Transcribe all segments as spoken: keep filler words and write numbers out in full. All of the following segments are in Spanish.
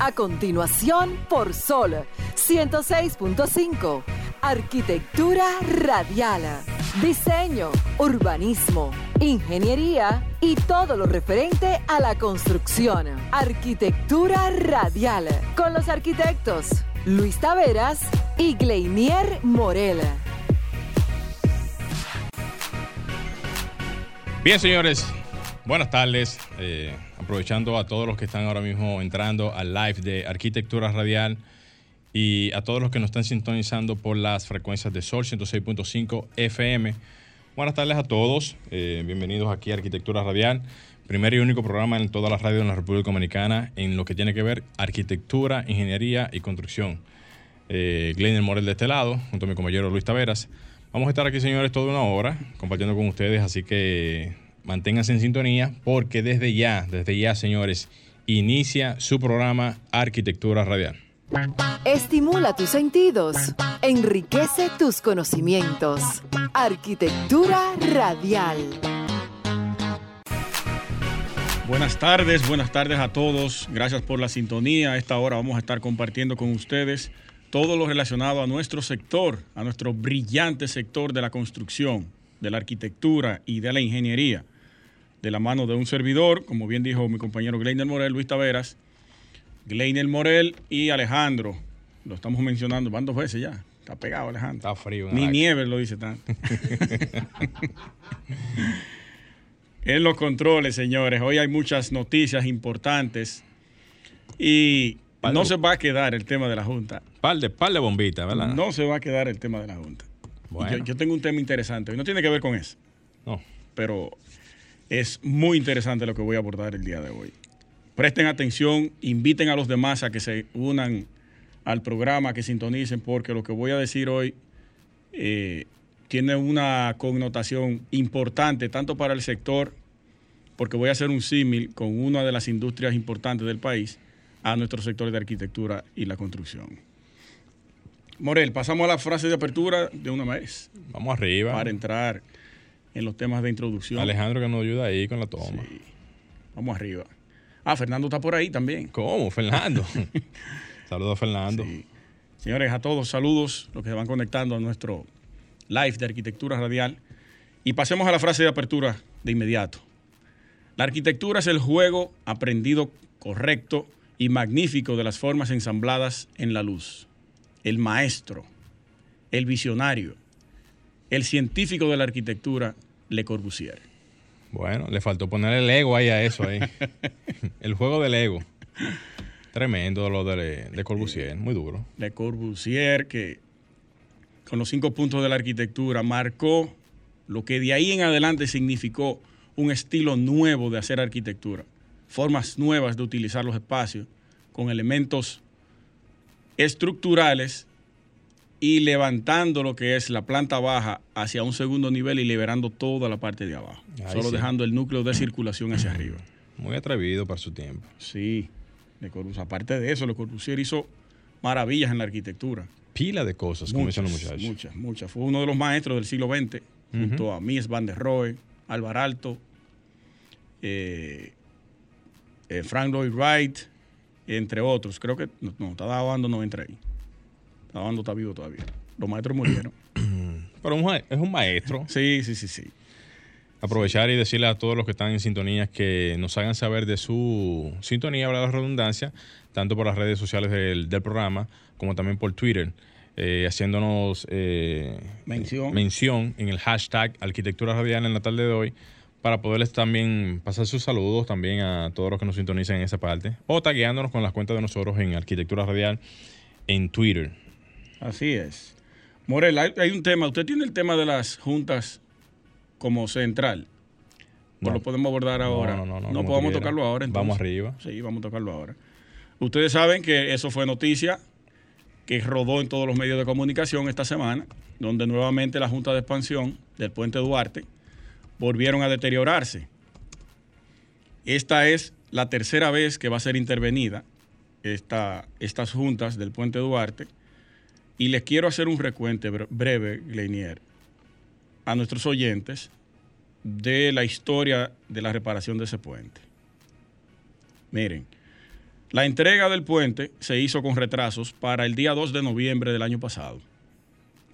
A continuación, por Sol ciento seis punto cinco, Arquitectura Radial, diseño, urbanismo, ingeniería y todo lo referente a la construcción. Arquitectura Radial, con los arquitectos Luis Taveras y Gleinier Morel. Bien, señores, buenas tardes. Eh, aprovechando a todos los que están ahora mismo entrando al live de Arquitectura Radial y a todos los que nos están sintonizando por las frecuencias de Sol ciento seis punto cinco F M. Buenas tardes a todos. Eh, bienvenidos aquí a Arquitectura Radial, primer y único programa en todas las radios de la República Dominicana en lo que tiene que ver arquitectura, ingeniería y construcción. Eh, Gleinier Morel de este lado, junto a mi compañero Luis Taveras. Vamos a estar aquí, señores, toda una hora compartiendo con ustedes, así que manténganse en sintonía porque desde ya, desde ya, señores, inicia su programa Arquitectura Radial. Estimula tus sentidos, enriquece tus conocimientos. Arquitectura Radial. Buenas tardes, buenas tardes a todos. Gracias por la sintonía. A esta hora vamos a estar compartiendo con ustedes todo lo relacionado a nuestro sector, a nuestro brillante sector de la construcción, de la arquitectura y de la ingeniería. De la mano de un servidor, como bien dijo mi compañero Gleinier Morel, Luis Taveras, Gleinier Morel y Alejandro. Lo estamos mencionando, van dos veces ya. Está pegado Alejandro. Está frío. Ni nieve lo dice tanto. En los controles, señores, hoy hay muchas noticias importantes y Pal no de... se va a quedar el tema de la Junta. Par de, par de bombita, ¿verdad? No se va a quedar el tema de la Junta. Bueno. Yo, yo tengo un tema interesante, y no tiene que ver con eso. No. Pero es muy interesante lo que voy a abordar el día de hoy. Presten atención, inviten a los demás a que se unan al programa, que sintonicen, porque lo que voy a decir hoy eh, tiene una connotación importante, tanto para el sector, porque voy a hacer un símil con una de las industrias importantes del país, a nuestro sector de arquitectura y la construcción. Morel, pasamos a la frase de apertura de una vez. Vamos arriba. Para entrar en los temas de introducción. Alejandro que nos ayuda ahí con la toma. Sí. Vamos arriba. Ah, Fernando está por ahí también. ¿Cómo, Fernando? Saludos, Fernando. Sí. Señores, a todos saludos, los que se van conectando a nuestro live de Arquitectura Radial. Y pasemos a la frase de apertura de inmediato. La arquitectura es el juego aprendido, correcto y magnífico de las formas ensambladas en la luz. El maestro, el visionario, el científico de la arquitectura, Le Corbusier. Bueno, le faltó poner el ego ahí a eso. ahí. El juego del ego. Tremendo lo de Le, Le Corbusier, muy duro. Le Corbusier, que con los cinco puntos de la arquitectura marcó lo que de ahí en adelante significó un estilo nuevo de hacer arquitectura. Formas nuevas de utilizar los espacios con elementos estructurales y levantando lo que es la planta baja hacia un segundo nivel y liberando toda la parte de abajo. Ay, solo sí. Dejando el núcleo de circulación hacia arriba. Muy atrevido para su tiempo. Sí. Le Corbusier, aparte de eso, Le Corbusier hizo maravillas en la arquitectura. Pila de cosas, muchas, como dicen los muchachos. Muchas, muchas. Fue uno de los maestros del siglo veinte, uh-huh. junto a Mies van der Rohe, Alvar Aalto, eh, eh, Frank Lloyd Wright, entre otros. Creo que no, no está dando no entra ahí. Está dando está vivo todavía. Los maestros murieron. Pero es un maestro. Sí, sí, sí, sí. Aprovechar sí. y decirle a todos los que están en sintonía que nos hagan saber de su sintonía, hablar de redundancia, tanto por las redes sociales del, del programa como también por Twitter, eh, haciéndonos eh, mención. mención en el hashtag Arquitectura Radial en la tarde de hoy, para poderles también pasar sus saludos también a todos los que nos sintonizan en esa parte, o tagueándonos con las cuentas de nosotros en Arquitectura Radial en Twitter. Así es. Morel, hay, hay un tema. Usted tiene el tema de las juntas como central. No, no lo podemos abordar ahora. No, no, no. No, no podemos tocarlo ahora, entonces. Vamos arriba. Sí, vamos a tocarlo ahora. Ustedes saben que eso fue noticia que rodó en todos los medios de comunicación esta semana, donde nuevamente la Junta de Expansión del Puente Duarte volvieron a deteriorarse. Esta es la tercera vez que va a ser intervenida esta, estas juntas del Puente Duarte. Y les quiero hacer un recuento breve, Gleinier, a nuestros oyentes de la historia de la reparación de ese puente. Miren, La entrega del puente se hizo con retrasos para el día dos de noviembre del año pasado,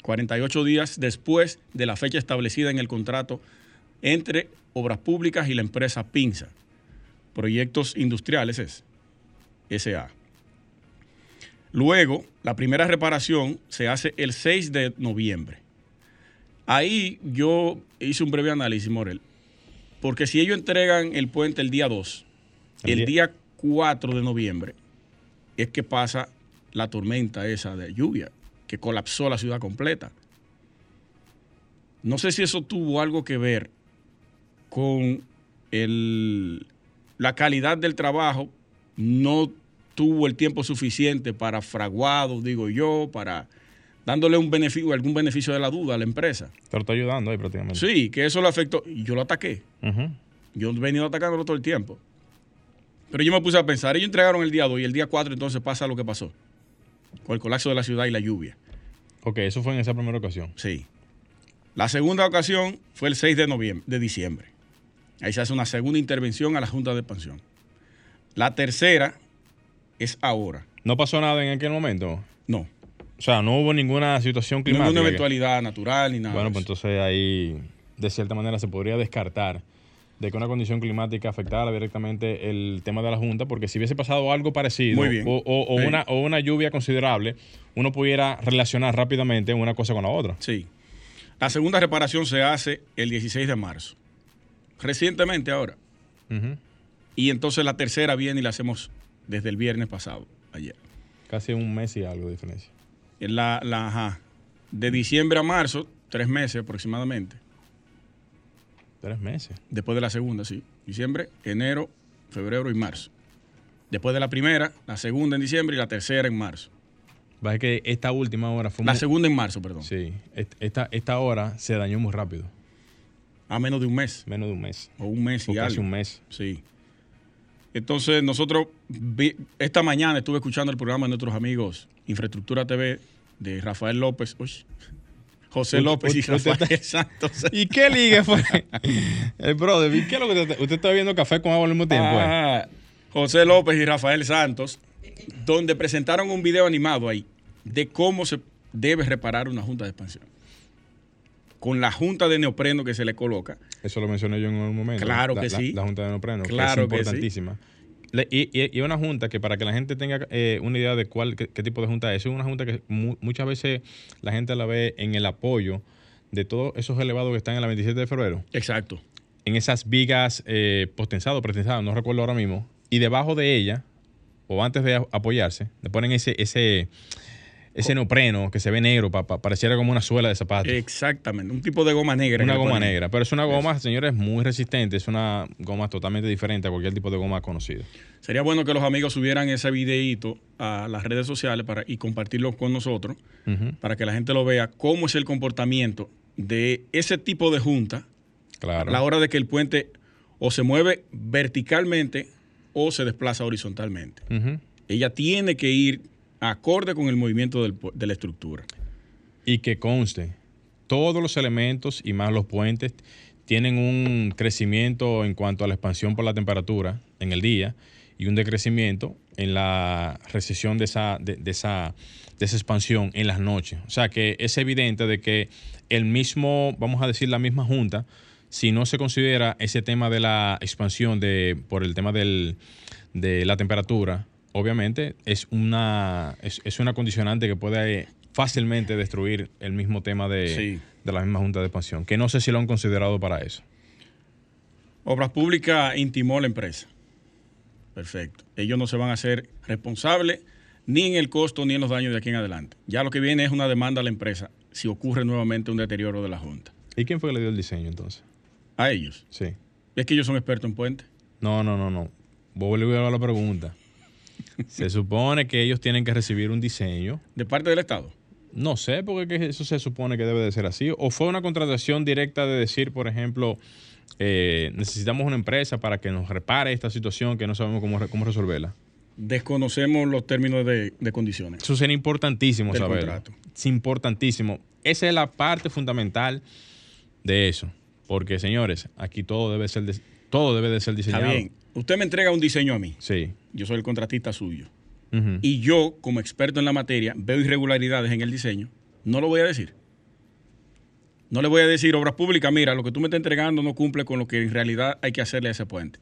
cuarenta y ocho días después de la fecha establecida en el contrato entre Obras Públicas y la empresa PINSA, Proyectos Industriales S A Luego, la primera reparación se hace el seis de noviembre. Ahí yo hice un breve análisis, Morel, porque si ellos entregan el puente el día dos, el, el día cuatro de noviembre, es que pasa la tormenta esa de lluvia, que colapsó la ciudad completa. No sé si eso tuvo algo que ver con el, la calidad del trabajo, no tuvo el tiempo suficiente para fraguado, digo yo, para dándole un beneficio, algún beneficio de la duda a la empresa. Pero está ayudando ahí prácticamente. Sí, que eso lo afectó. Yo lo ataqué. Uh-huh. Yo he venido atacándolo todo el tiempo. Pero yo me puse a pensar, ellos entregaron el día dos y el día cuatro entonces pasa lo que pasó, con el colapso de la ciudad y la lluvia. Ok, eso fue en esa primera ocasión. Sí. La segunda ocasión fue el seis de noviembre, de diciembre. Ahí se hace una segunda intervención a la Junta de Expansión. La tercera es ahora. ¿No pasó nada en aquel momento? No. O sea, no hubo ninguna situación climática. Ninguna eventualidad natural ni nada. Bueno, pues entonces ahí, de cierta manera, se podría descartar de que una condición climática afectara directamente el tema de la Junta, porque si hubiese pasado algo parecido o, o, o, sí. una, o una lluvia considerable, uno pudiera relacionar rápidamente una cosa con la otra. Sí. La segunda reparación se hace el dieciséis de marzo, recientemente ahora. Uh-huh. Y entonces la tercera viene y la hacemos desde el viernes pasado, ayer. Casi un mes y algo de diferencia. La, la, ajá. De diciembre a marzo, tres meses aproximadamente. Tres meses. Después de la segunda, sí. Diciembre, enero, febrero y marzo. Después de la primera, la segunda en diciembre y la tercera en marzo. Va, es que esta última hora fue... La muy... segunda en marzo, perdón. Sí. Esta, esta hora se dañó muy rápido. A menos de un mes. Menos de un mes. O un mes y algo. Casi un mes. Sí. Entonces, nosotros... Vi... Esta mañana estuve escuchando el programa de nuestros amigos Infraestructura T V de Rafael López... Uy. José López y Rafael Santos. ¿Y qué liga fue? El brother, ¿y qué es lo que usted, usted está viendo café con agua al mismo tiempo? Ah, eh? José López y Rafael Santos, donde presentaron un video animado ahí de cómo se debe reparar una junta de expansión. Con la junta de neopreno que se le coloca. Eso lo mencioné yo en un momento. Claro la, que la, sí. La junta de neopreno, claro que es importantísima. Que sí. Y, y, y una junta que, para que la gente tenga eh, una idea de cuál qué, qué tipo de junta es, es una junta que mu- muchas veces la gente la ve en el apoyo de todos esos elevados que están en la veintisiete de febrero. Exacto. En esas vigas eh, postensadas, pretensadas, no recuerdo ahora mismo. Y debajo de ella, o antes de apoyarse, le ponen ese ese ese neopreno que se ve negro, pa, pa, pareciera como una suela de zapatos. Exactamente, un tipo de goma negra. Una goma negra, pero es una goma, es. Señores, muy resistente, es una goma totalmente diferente a cualquier tipo de goma conocida. Sería bueno que los amigos subieran ese videíto a las redes sociales para, y compartirlo con nosotros, uh-huh, para que la gente lo vea, cómo es el comportamiento de ese tipo de junta, claro, a la hora de que el puente o se mueve verticalmente o se desplaza horizontalmente. Uh-huh. Ella tiene que ir acorde con el movimiento del, de la estructura. Y que conste, todos los elementos y más los puentes tienen un crecimiento en cuanto a la expansión por la temperatura en el día y un decrecimiento en la recesión de esa, de, de esa, de esa expansión en las noches. O sea que es evidente de que el mismo, vamos a decir la misma junta, si no se considera ese tema de la expansión de, por el tema del, de la temperatura, obviamente es una es, es una condicionante que puede fácilmente destruir el mismo tema de, sí, de la misma junta de expansión, que no sé si lo han considerado para eso. Obras Públicas intimó a la empresa. Perfecto. Ellos no se van a hacer responsables ni en el costo ni en los daños de aquí en adelante. Ya lo que viene es una demanda a la empresa si ocurre nuevamente un deterioro de la junta. ¿Y quién fue que le dio el diseño entonces? A ellos. Sí. ¿Es que ellos son expertos en puentes? No, no, no, no. Vos le voy a dar la pregunta. Se supone que ellos tienen que recibir un diseño. ¿De parte del Estado? No sé, porque eso se supone que debe de ser así. ¿O fue una contratación directa de decir, por ejemplo, eh, necesitamos una empresa para que nos repare esta situación que no sabemos cómo, cómo resolverla? Desconocemos los términos de, de condiciones. Eso sería importantísimo saberlo. Es importantísimo. Esa es la parte fundamental de eso. Porque, señores, aquí todo debe ser de, todo debe de ser diseñado. Está bien. Usted me entrega un diseño a mí. Sí. Yo soy el contratista suyo. Uh-huh. Y yo, como experto en la materia, veo irregularidades en el diseño. No lo voy a decir. No le voy a decir, Obras Públicas, mira, lo que tú me estás entregando no cumple con lo que en realidad hay que hacerle a ese puente.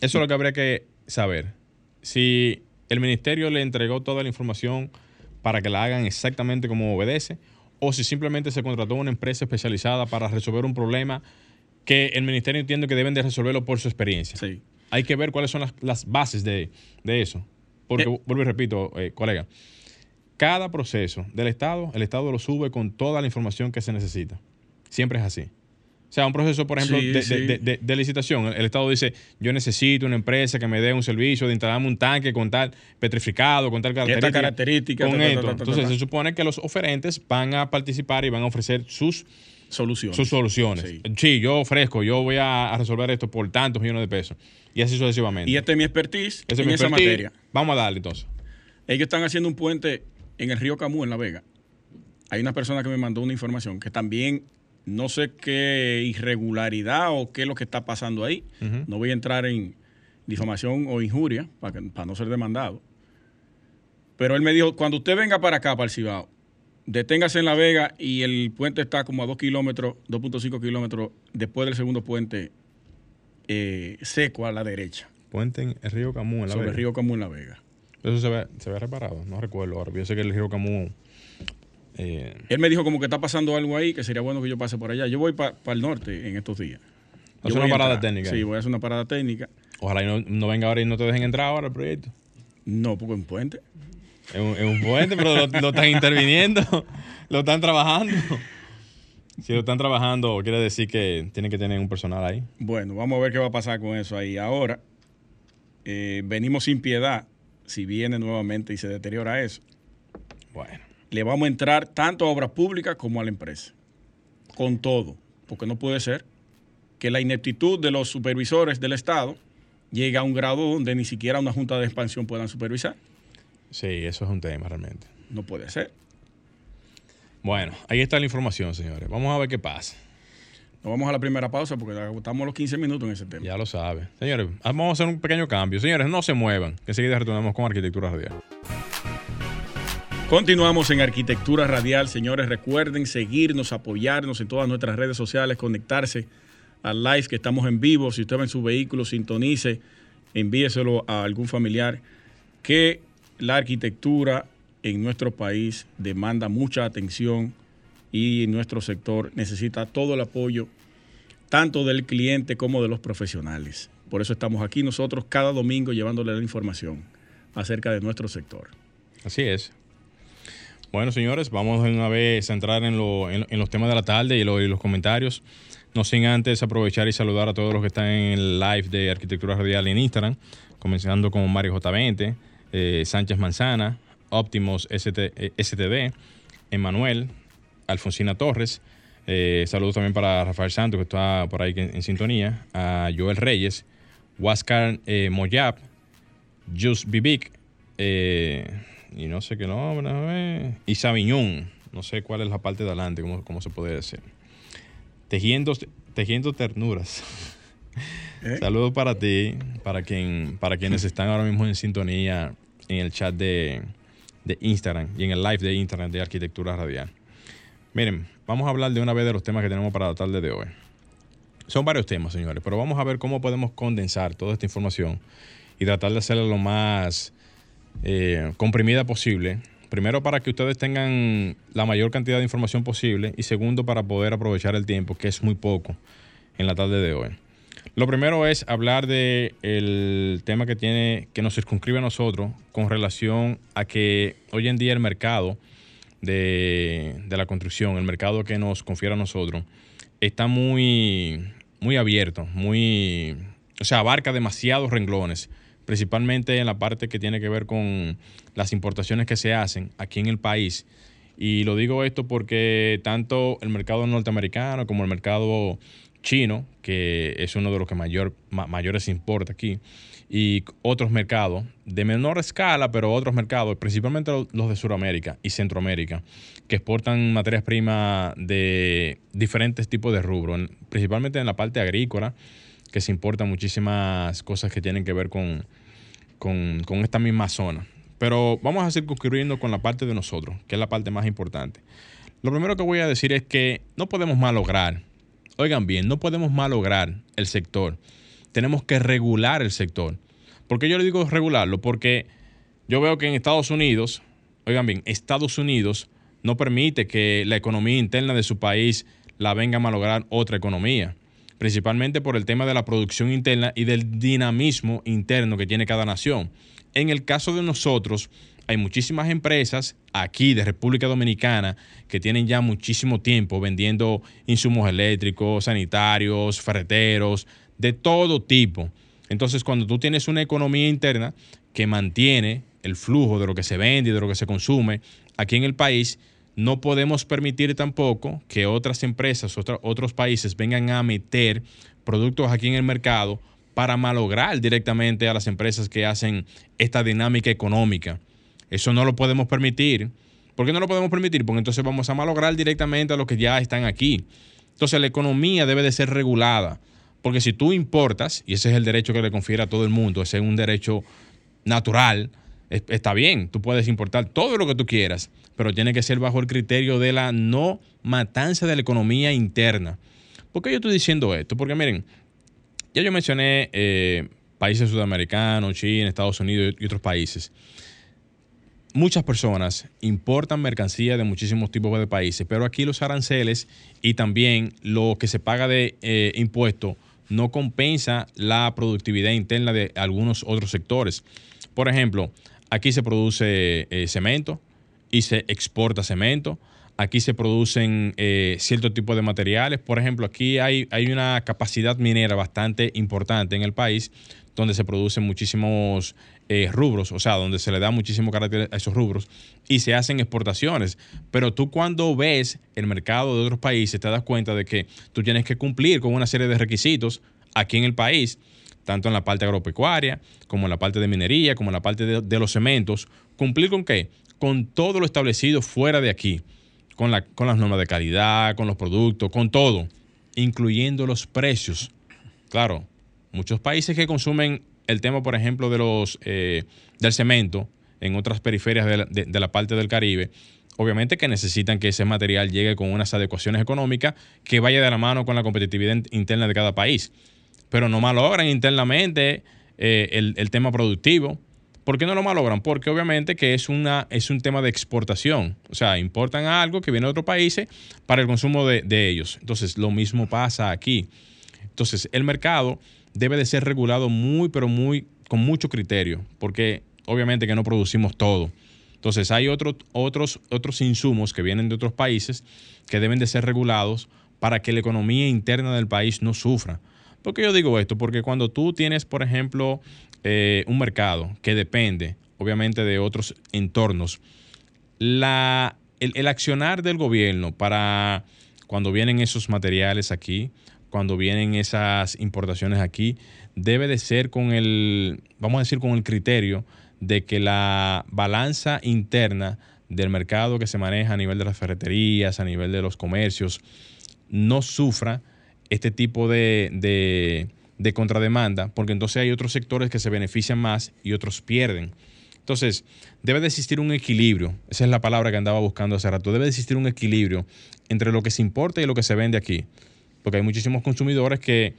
Eso es lo que habría que saber. Si el ministerio le entregó toda la información para que la hagan exactamente como obedece, o si simplemente se contrató una empresa especializada para resolver un problema que el ministerio entiende que deben de resolverlo por su experiencia. Sí. Hay que ver cuáles son las, las bases de, de eso. Porque, eh. vuelvo y repito, eh, colega, cada proceso del Estado, el Estado lo sube con toda la información que se necesita. Siempre es así. O sea, un proceso, por ejemplo, sí, de, sí. De, de, de, de licitación. El, el Estado dice, yo necesito una empresa que me dé un servicio de instalarme un tanque con tal petrificado, con tal característica. Esta característica con ta, ta, ta, ta, ta, ta, ta. Entonces, se supone que los oferentes van a participar y van a ofrecer sus soluciones. Sus soluciones. Sí. sí, yo ofrezco, yo voy a resolver esto por tantos millones de pesos. Y así sucesivamente. Y esta es mi expertise este en mi expertise. esa materia. Vamos a darle, entonces. Ellos están haciendo un puente en el río Camú, en La Vega. Hay una persona que me mandó una información que también no sé qué irregularidad o qué es lo que está pasando ahí. Uh-huh. No voy a entrar en difamación o injuria para, que, para no ser demandado. Pero él me dijo, cuando usted venga para acá, para el Cibao, deténgase en La Vega y el puente está como a dos kilómetros, dos punto cinco kilómetros después del segundo puente eh, seco a la derecha. Puente en el río Camú, en La Vega. Sobre el río Camú, en La Vega. Eso se ve, se ve reparado, no recuerdo ahora. Yo sé que el río Camú... Eh... Él me dijo como que está pasando algo ahí, que sería bueno que yo pase por allá. Yo voy para pa el norte en estos días. ¿Hacer una parada entrar. técnica? Sí, voy a hacer una parada técnica. Ojalá y no, no venga ahora y no te dejen entrar ahora al proyecto. No, porque es un puente. Es un, es un puente, pero lo, lo están interviniendo, lo están trabajando. Si lo están trabajando, quiere decir que tienen que tener un personal ahí. Bueno, vamos a ver qué va a pasar con eso ahí. Ahora, eh, venimos sin piedad. Si viene nuevamente y se deteriora eso, bueno, le vamos a entrar tanto a Obras Públicas como a la empresa, con todo, porque no puede ser que la ineptitud de los supervisores del Estado llegue a un grado donde ni siquiera una junta de expansión puedan supervisar. Sí, eso es un tema realmente. No puede ser. Bueno, ahí está la información, señores. Vamos a ver qué pasa. Nos vamos a la primera pausa porque agotamos los quince minutos en ese tema. Ya lo sabe. Señores, vamos a hacer un pequeño cambio. Señores, no se muevan. Enseguida retornamos con Arquitectura Radial. Continuamos en Arquitectura Radial. Señores, recuerden seguirnos, apoyarnos en todas nuestras redes sociales, conectarse al live que estamos en vivo. Si usted va en su vehículo, sintonice, envíeselo a algún familiar, que la arquitectura en nuestro país demanda mucha atención y nuestro sector necesita todo el apoyo, tanto del cliente como de los profesionales. Por eso estamos aquí nosotros cada domingo llevándole la información acerca de nuestro sector. Así es. Bueno, señores, vamos de una vez a entrar en, lo, en, en los temas de la tarde y, lo, y los comentarios. No sin antes aprovechar y saludar a todos los que están en el live de Arquitectura Radial en Instagram, comenzando con Mario J veinte, eh, Sánchez Manzana, Optimus S T D, Emanuel, Alfonsina Torres, eh, saludos también para Rafael Santos, que está por ahí en, en sintonía, a Joel Reyes, Huáscar eh, Moyab, Jus Bibic, eh, y no sé qué nombre, eh, y Sabiñón, no sé cuál es la parte de adelante, cómo, cómo se puede decir. Tejiendo, tejiendo ternuras. ¿Eh? Saludos para ti, para, quien, para quienes están ahora mismo en sintonía en el chat de, de Instagram y en el live de Instagram de Arquitectura Radial. Miren, vamos a hablar de una vez de los temas que tenemos para la tarde de hoy. Son varios temas, señores, pero vamos a ver cómo podemos condensar toda esta información y tratar de hacerla lo más eh, comprimida posible. Primero, para que ustedes tengan la mayor cantidad de información posible, y segundo, para poder aprovechar el tiempo, que es muy poco en la tarde de hoy. Lo primero es hablar del tema que, tiene, que nos circunscribe a nosotros con relación a que hoy en día el mercado De, de la construcción, el mercado que nos confiere a nosotros, está muy, muy abierto, muy, o sea, abarca demasiados renglones, principalmente en la parte que tiene que ver con las importaciones que se hacen aquí en el país Y lo digo esto porque tanto el mercado norteamericano como el mercado chino, que es uno de los que mayor, ma, mayores importa aquí, y otros mercados de menor escala, pero otros mercados, principalmente los de Sudamérica y Centroamérica, que exportan materias primas de diferentes tipos de rubros, principalmente en la parte agrícola, que se importan muchísimas cosas que tienen que ver con, con, con esta misma zona. Pero vamos a circunscribirnos con la parte de nosotros, que es la parte más importante. Lo primero que voy a decir es que no podemos malograr, oigan bien, no podemos malograr el sector. Tenemos que regular el sector. ¿Por qué yo le digo regularlo? Porque yo veo que en Estados Unidos, oigan bien, Estados Unidos no permite que la economía interna de su país la venga a malograr otra economía, principalmente por el tema de la producción interna y del dinamismo interno que tiene cada nación. En el caso de nosotros, hay muchísimas empresas aquí de República Dominicana que tienen ya muchísimo tiempo vendiendo insumos eléctricos, sanitarios, ferreteros, de todo tipo. Entonces, cuando tú tienes una economía interna que mantiene el flujo de lo que se vende y de lo que se consume aquí en el país, no podemos permitir tampoco que otras empresas, otra, otros países vengan a meter productos aquí en el mercado para malograr directamente a las empresas que hacen esta dinámica económica. Eso no lo podemos permitir. ¿Por qué no lo podemos permitir? Porque entonces vamos a malograr directamente a los que ya están aquí. Entonces, la economía debe de ser regulada. Porque si tú importas, y ese es el derecho que le confiere a todo el mundo, ese es un derecho natural, está bien, tú puedes importar todo lo que tú quieras, pero tiene que ser bajo el criterio de la no matanza de la economía interna. ¿Por qué yo estoy diciendo esto? Porque miren, ya yo mencioné eh, países sudamericanos, China, Estados Unidos y otros países. Muchas personas importan mercancía de muchísimos tipos de países, pero aquí los aranceles y también lo que se paga de eh, impuestos no compensa la productividad interna de algunos otros sectores. Por ejemplo, aquí se produce eh, cemento y se exporta cemento. Aquí se producen eh, cierto tipo de materiales. Por ejemplo, aquí hay, hay una capacidad minera bastante importante en el país donde se producen muchísimos eh, rubros, o sea, donde se le da muchísimo carácter a esos rubros y se hacen exportaciones. Pero tú cuando ves el mercado de otros países te das cuenta de que tú tienes que cumplir con una serie de requisitos aquí en el país, tanto en la parte agropecuaria, como en la parte de minería, como en la parte de, de los cementos. ¿Cumplir con qué? Con todo lo establecido fuera de aquí. Con, la, con las normas de calidad, con los productos, con todo, incluyendo los precios. Claro, muchos países que consumen el tema, por ejemplo, de los, eh, del cemento en otras periferias de la, de, de la parte del Caribe, obviamente que necesitan que ese material llegue con unas adecuaciones económicas que vaya de la mano con la competitividad interna de cada país. Pero no malogran internamente eh, el, el tema productivo. ¿Por qué no lo malogran? Porque obviamente que es, una, es un tema de exportación. O sea, importan algo que viene de otros países para el consumo de, de ellos. Entonces, lo mismo pasa aquí. Entonces, el mercado debe de ser regulado muy, pero muy, con mucho criterio, porque obviamente que no producimos todo. Entonces, hay otro, otros, otros insumos que vienen de otros países que deben de ser regulados para que la economía interna del país no sufra. ¿Por qué yo digo esto? Porque cuando tú tienes, por ejemplo, Eh, un mercado que depende, obviamente, de otros entornos, la, el, el accionar del gobierno para cuando vienen esos materiales aquí, cuando vienen esas importaciones aquí, debe de ser con el, vamos a decir, con el criterio de que la balanza interna del mercado que se maneja a nivel de las ferreterías, a nivel de los comercios, no sufra este tipo de... de de contrademanda, porque entonces hay otros sectores que se benefician más y otros pierden. Entonces, debe de existir un equilibrio. Esa es la palabra que andaba buscando hace rato. Debe de existir un equilibrio entre lo que se importa y lo que se vende aquí. Porque hay muchísimos consumidores que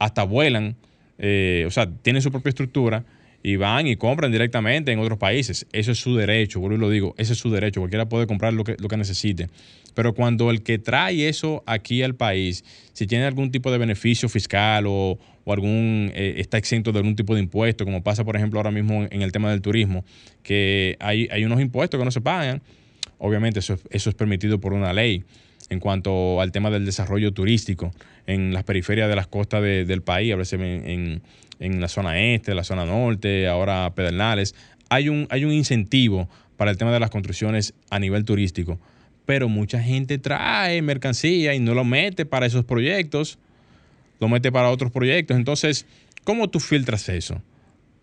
hasta vuelan, eh, o sea, tienen su propia estructura y van y compran directamente en otros países. Eso es su derecho, vuelvo y lo digo, ese es su derecho. Cualquiera puede comprar lo que, lo que necesite. Pero cuando el que trae eso aquí al país, si tiene algún tipo de beneficio fiscal o, o algún eh, está exento de algún tipo de impuesto, como pasa, por ejemplo, ahora mismo en el tema del turismo, que hay, hay unos impuestos que no se pagan, obviamente eso, eso es permitido por una ley en cuanto al tema del desarrollo turístico en las periferias de las costas de, del país, a veces en, en, en la zona este, la zona norte, ahora Pedernales, hay un, hay un incentivo para el tema de las construcciones a nivel turístico. pero mucha gente trae mercancía y no lo mete para esos proyectos, lo mete para otros proyectos. Entonces, ¿cómo tú filtras eso?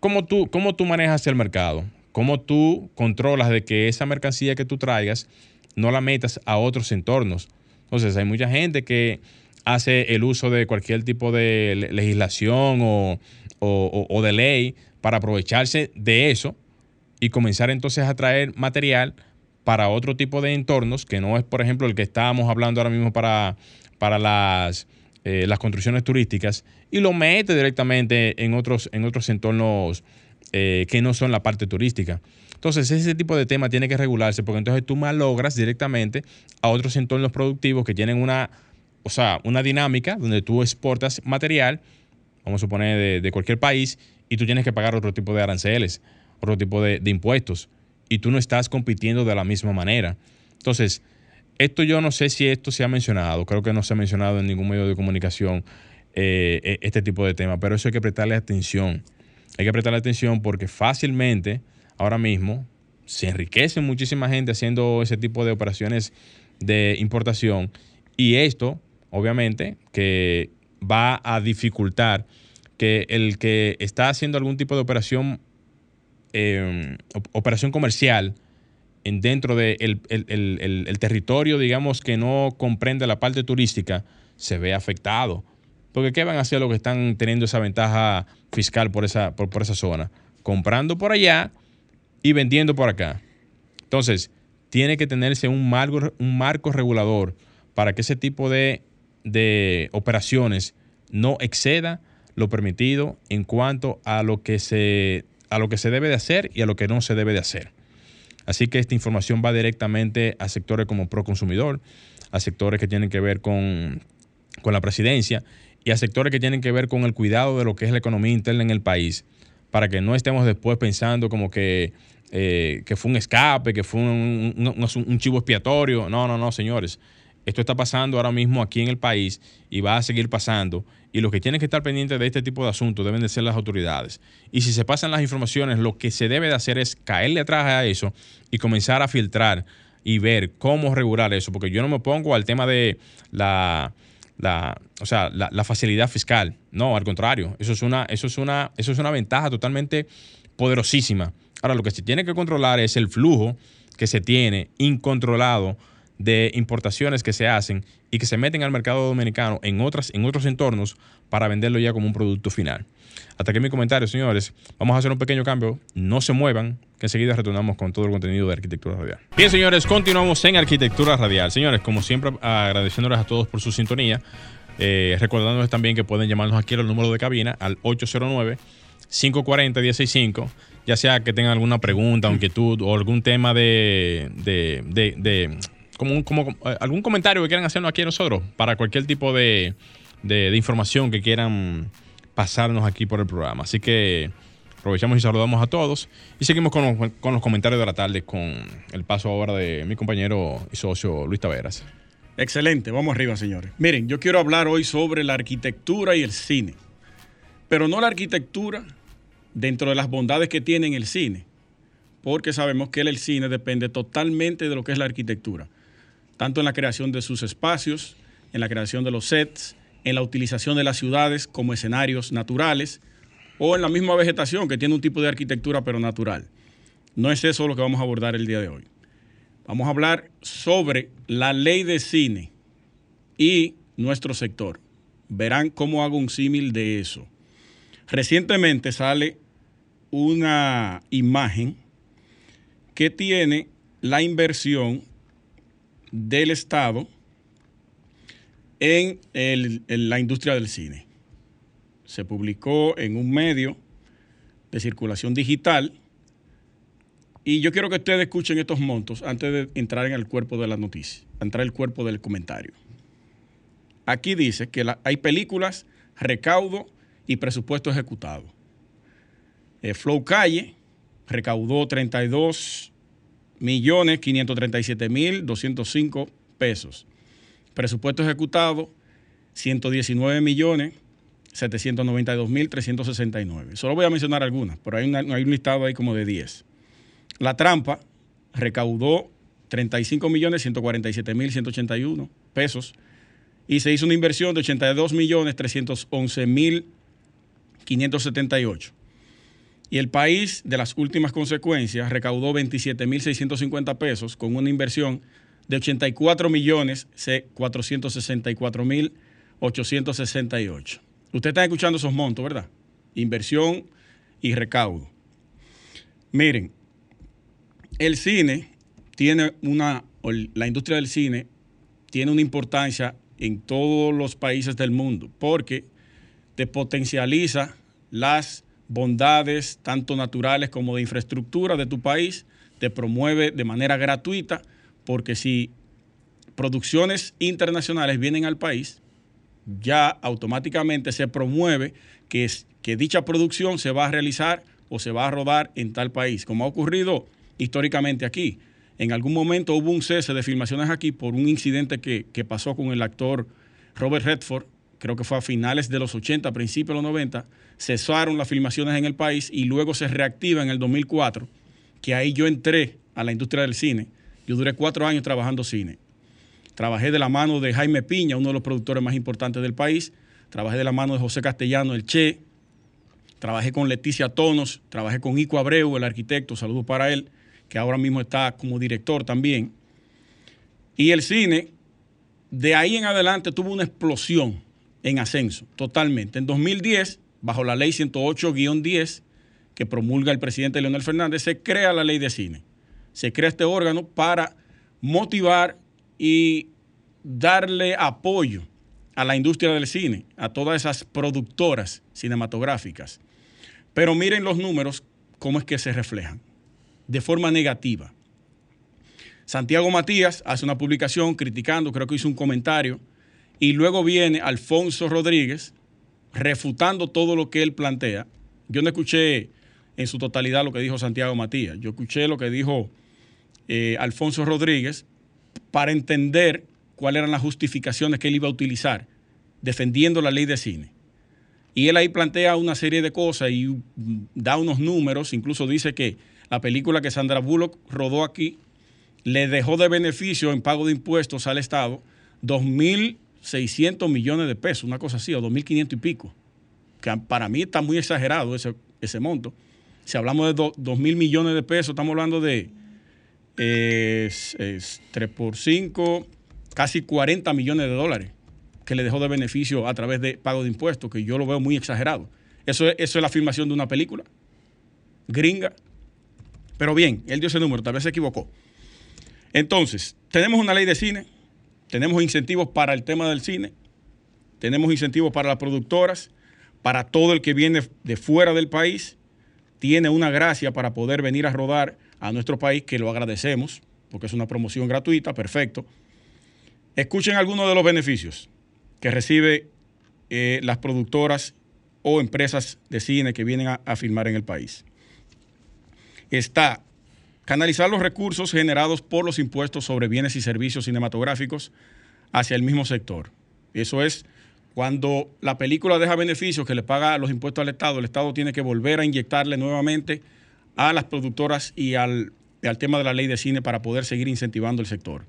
¿Cómo tú, cómo tú manejas el mercado? ¿Cómo tú controlas de que esa mercancía que tú traigas no la metas a otros entornos? Entonces, hay mucha gente que hace el uso de cualquier tipo de legislación o, o, o de ley para aprovecharse de eso y comenzar entonces a traer material para otro tipo de entornos que no es, por ejemplo, el que estábamos hablando ahora mismo para, para las, eh, las construcciones turísticas, y lo mete directamente en otros, en otros entornos eh, que no son la parte turística. Entonces, ese tipo de tema tiene que regularse, porque entonces tú malogras directamente a otros entornos productivos que tienen una... O sea, una dinámica donde tú exportas material, vamos a suponer, de, de cualquier país, y tú tienes que pagar otro tipo de aranceles, otro tipo de, de impuestos, y tú no estás compitiendo de la misma manera. Entonces, esto yo no sé si esto se ha mencionado, creo que no se ha mencionado en ningún medio de comunicación eh, este tipo de tema, pero eso hay que prestarle atención. Hay que prestarle atención porque fácilmente, ahora mismo, se enriquece muchísima gente haciendo ese tipo de operaciones de importación, y esto... Obviamente que va a dificultar que el que está haciendo algún tipo de operación eh, operación comercial en dentro del de el, el, el, el territorio, digamos, que no comprende la parte turística, se ve afectado. Porque ¿qué van a hacer los que están teniendo esa ventaja fiscal por esa, por, por esa zona? Comprando por allá y vendiendo por acá. Entonces, tiene que tenerse un marco, un marco regulador para que ese tipo de... de operaciones no exceda lo permitido en cuanto a lo que se a lo que se debe de hacer y a lo que no se debe de hacer. Así que esta información va directamente a sectores como ProConsumidor, a sectores que tienen que ver con, con la presidencia y a sectores que tienen que ver con el cuidado de lo que es la economía interna en el país, para que no estemos después pensando como que, eh, que fue un escape, que fue un, un, un, un chivo expiatorio. No, no, no, señores. Esto está pasando ahora mismo aquí en el país y va a seguir pasando. Y los que tienen que estar pendientes de este tipo de asuntos deben de ser las autoridades. Y si se pasan las informaciones, lo que se debe de hacer es caerle atrás a eso y comenzar a filtrar y ver cómo regular eso. Porque yo no me opongo al tema de la, la, o sea, la, la facilidad fiscal. No, al contrario. Eso es una, eso es una, eso es una ventaja totalmente poderosísima. Ahora, lo que se tiene que controlar es el flujo que se tiene incontrolado de importaciones que se hacen y que se meten al mercado dominicano en, otras, en otros entornos para venderlo ya como un producto final. Hasta aquí mi comentario, señores. Vamos a hacer un pequeño cambio. No se muevan, que enseguida retornamos con todo el contenido de Arquitectura Radial. Bien, señores, continuamos en Arquitectura Radial. Señores, como siempre, agradeciéndoles a todos por su sintonía. Eh, recordándoles también que pueden llamarnos aquí al número de cabina al ocho cero nueve, cinco cuatro cero, uno seis cinco. Ya sea que tengan alguna pregunta, inquietud o algún tema de... de, de, de Como, un, como algún comentario que quieran hacernos aquí a nosotros para cualquier tipo de, de, de información que quieran pasarnos aquí por el programa. Así que aprovechamos y saludamos a todos y seguimos con los, con los comentarios de la tarde con el paso ahora de mi compañero y socio Luis Taveras. Excelente, vamos arriba, señores. Miren, yo quiero hablar hoy sobre la arquitectura y el cine, pero no la arquitectura dentro de las bondades que tiene el cine, porque sabemos que el cine depende totalmente de lo que es la arquitectura, tanto en la creación de sus espacios, en la creación de los sets, en la utilización de las ciudades como escenarios naturales o en la misma vegetación que tiene un tipo de arquitectura pero natural. No es eso lo que vamos a abordar el día de hoy. Vamos a hablar sobre la ley de cine y nuestro sector. Verán cómo hago un símil de eso. Recientemente sale una imagen que tiene la inversión del Estado en, el, en la industria del cine. Se publicó en un medio de circulación digital y yo quiero que ustedes escuchen estos montos antes de entrar en el cuerpo de la noticia, entrar en el cuerpo del comentario. Aquí dice que la, hay películas, recaudo y presupuesto ejecutado. Eh, Flow Calle recaudó treinta y dos millones quinientos treinta y siete mil doscientos cinco pesos. Presupuesto ejecutado, ciento diecinueve millones setecientos noventa y dos mil trescientos sesenta y nueve. Solo voy a mencionar algunas, pero hay, una, hay un listado ahí como de diez. La Trampa recaudó treinta y cinco millones ciento cuarenta y siete mil ciento ochenta y uno pesos. Y se hizo una inversión de ochenta y dos millones trescientos once mil quinientos setenta y ocho. Y el país, de las últimas consecuencias, recaudó veintisiete mil seiscientos cincuenta pesos con una inversión de ochenta y cuatro millones cuatrocientos sesenta y cuatro mil ochocientos sesenta y ocho. Usted está escuchando esos montos, ¿verdad? Inversión y recaudo. Miren, el cine tiene una, la industria del cine tiene una importancia en todos los países del mundo porque te potencializa las bondades tanto naturales como de infraestructura de tu país, te promueve de manera gratuita porque si producciones internacionales vienen al país, ya automáticamente se promueve que, es, que dicha producción se va a realizar o se va a rodar en tal país, como ha ocurrido históricamente aquí. En algún momento hubo un cese de filmaciones aquí por un incidente que, que pasó con el actor Robert Redford, creo que fue a finales de los ochenta, principios de los noventa, cesaron las filmaciones en el país y luego se reactiva en el dos mil cuatro, que ahí yo entré a la industria del cine. Yo duré cuatro años trabajando cine. Trabajé de la mano de Jaime Piña, uno de los productores más importantes del país. Trabajé de la mano de José Castellano, el Che. Trabajé con Leticia Tonos. Trabajé con Ico Abreu, el arquitecto. Saludos para él, que ahora mismo está como director también. Y el cine, de ahí en adelante, tuvo una explosión en ascenso, totalmente. En dos mil diez, bajo la ley ciento ocho guion diez, que promulga el presidente Leonel Fernández, se crea la ley de cine. Se crea este órgano para motivar y darle apoyo a la industria del cine, a todas esas productoras cinematográficas. Pero miren los números, cómo es que se reflejan, de forma negativa. Santiago Matías hace una publicación criticando, creo que hizo un comentario, y luego viene Alfonso Rodríguez refutando todo lo que él plantea. Yo no escuché en su totalidad lo que dijo Santiago Matías, yo escuché lo que dijo eh, Alfonso Rodríguez para entender cuáles eran las justificaciones que él iba a utilizar defendiendo la ley de cine. Y él ahí plantea una serie de cosas y da unos números, incluso dice que la película que Sandra Bullock rodó aquí le dejó de beneficio en pago de impuestos al Estado dos mil seiscientos millones de pesos, una cosa así, o dos mil quinientos y pico, que para mí está muy exagerado ese, ese monto. Si hablamos de dos mil millones de pesos, estamos hablando de es, es tres por cinco, casi cuarenta millones de dólares que le dejó de beneficio a través de pago de impuestos, que yo lo veo muy exagerado. Eso es, eso es la filmación de una película gringa. Pero bien, él dio ese número, tal vez se equivocó. Entonces, tenemos una ley de cine, tenemos incentivos para el tema del cine, tenemos incentivos para las productoras, para todo el que viene de fuera del país, tiene una gracia para poder venir a rodar a nuestro país, que lo agradecemos, porque es una promoción gratuita, perfecto. Escuchen algunos de los beneficios que recibe eh, las productoras o empresas de cine que vienen a, a filmar en el país. Está canalizar los recursos generados por los impuestos sobre bienes y servicios cinematográficos hacia el mismo sector. Eso es, cuando la película deja beneficios que le paga los impuestos al Estado, el Estado tiene que volver a inyectarle nuevamente a las productoras y al, al tema de la ley de cine para poder seguir incentivando el sector.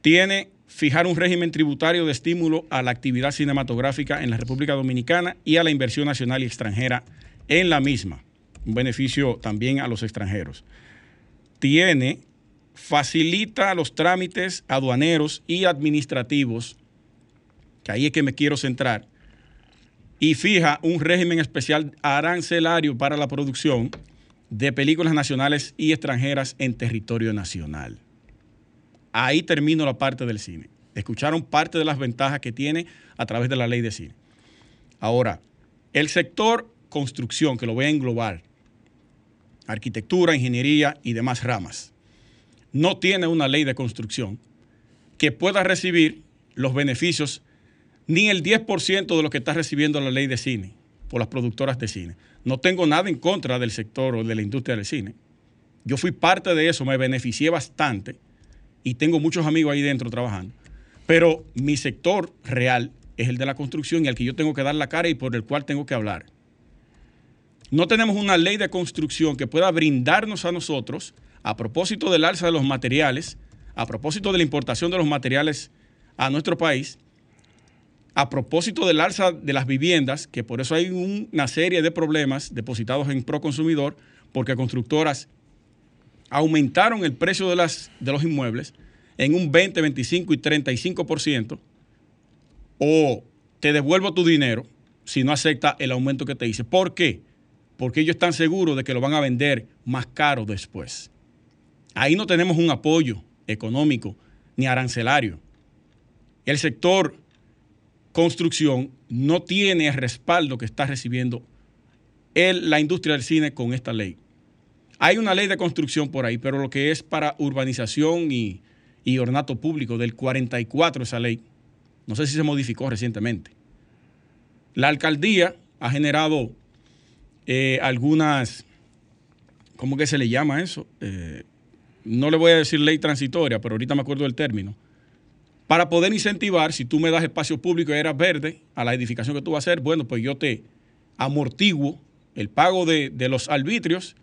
Tiene fijar un régimen tributario de estímulo a la actividad cinematográfica en la República Dominicana y a la inversión nacional y extranjera en la misma. Un beneficio también a los extranjeros. Tiene, facilita los trámites aduaneros y administrativos, que ahí es que me quiero centrar, y fija un régimen especial arancelario para la producción de películas nacionales y extranjeras en territorio nacional. Ahí termino la parte del cine. Escucharon parte de las ventajas que tiene a través de la ley de cine. Ahora, el sector construcción, que lo voy a englobar, arquitectura, ingeniería y demás ramas, no tiene una ley de construcción que pueda recibir los beneficios ni el diez por ciento de lo que está recibiendo la ley de cine por las productoras de cine. No tengo nada en contra del sector o de la industria del cine. Yo fui parte de eso, me beneficié bastante y tengo muchos amigos ahí dentro trabajando. Pero mi sector real es el de la construcción y al que yo tengo que dar la cara y por el cual tengo que hablar. No tenemos una ley de construcción que pueda brindarnos a nosotros a propósito del alza de los materiales, a propósito de la importación de los materiales a nuestro país, a propósito del alza de las viviendas, que por eso hay una serie de problemas depositados en ProConsumidor, porque constructoras aumentaron el precio de, las, de los inmuebles en un veinte, veinticinco y treinta y cinco por ciento, o te devuelvo tu dinero si no acepta el aumento que te hice. ¿Por qué? Porque ellos están seguros de que lo van a vender más caro después. Ahí no tenemos un apoyo económico ni arancelario. El sector construcción no tiene el respaldo que está recibiendo el, la industria del cine con esta ley. Hay una ley de construcción por ahí, pero lo que es para urbanización y, y ornato público del cuarenta y cuatro, esa ley, no sé si se modificó recientemente. La alcaldía ha generado eh, algunas, ¿cómo que se le llama eso? Eh, no le voy a decir ley transitoria, pero ahorita me acuerdo del término, para poder incentivar, si tú me das espacio público y eras verde a la edificación que tú vas a hacer, bueno, pues yo te amortiguo el pago de, de los arbitrios,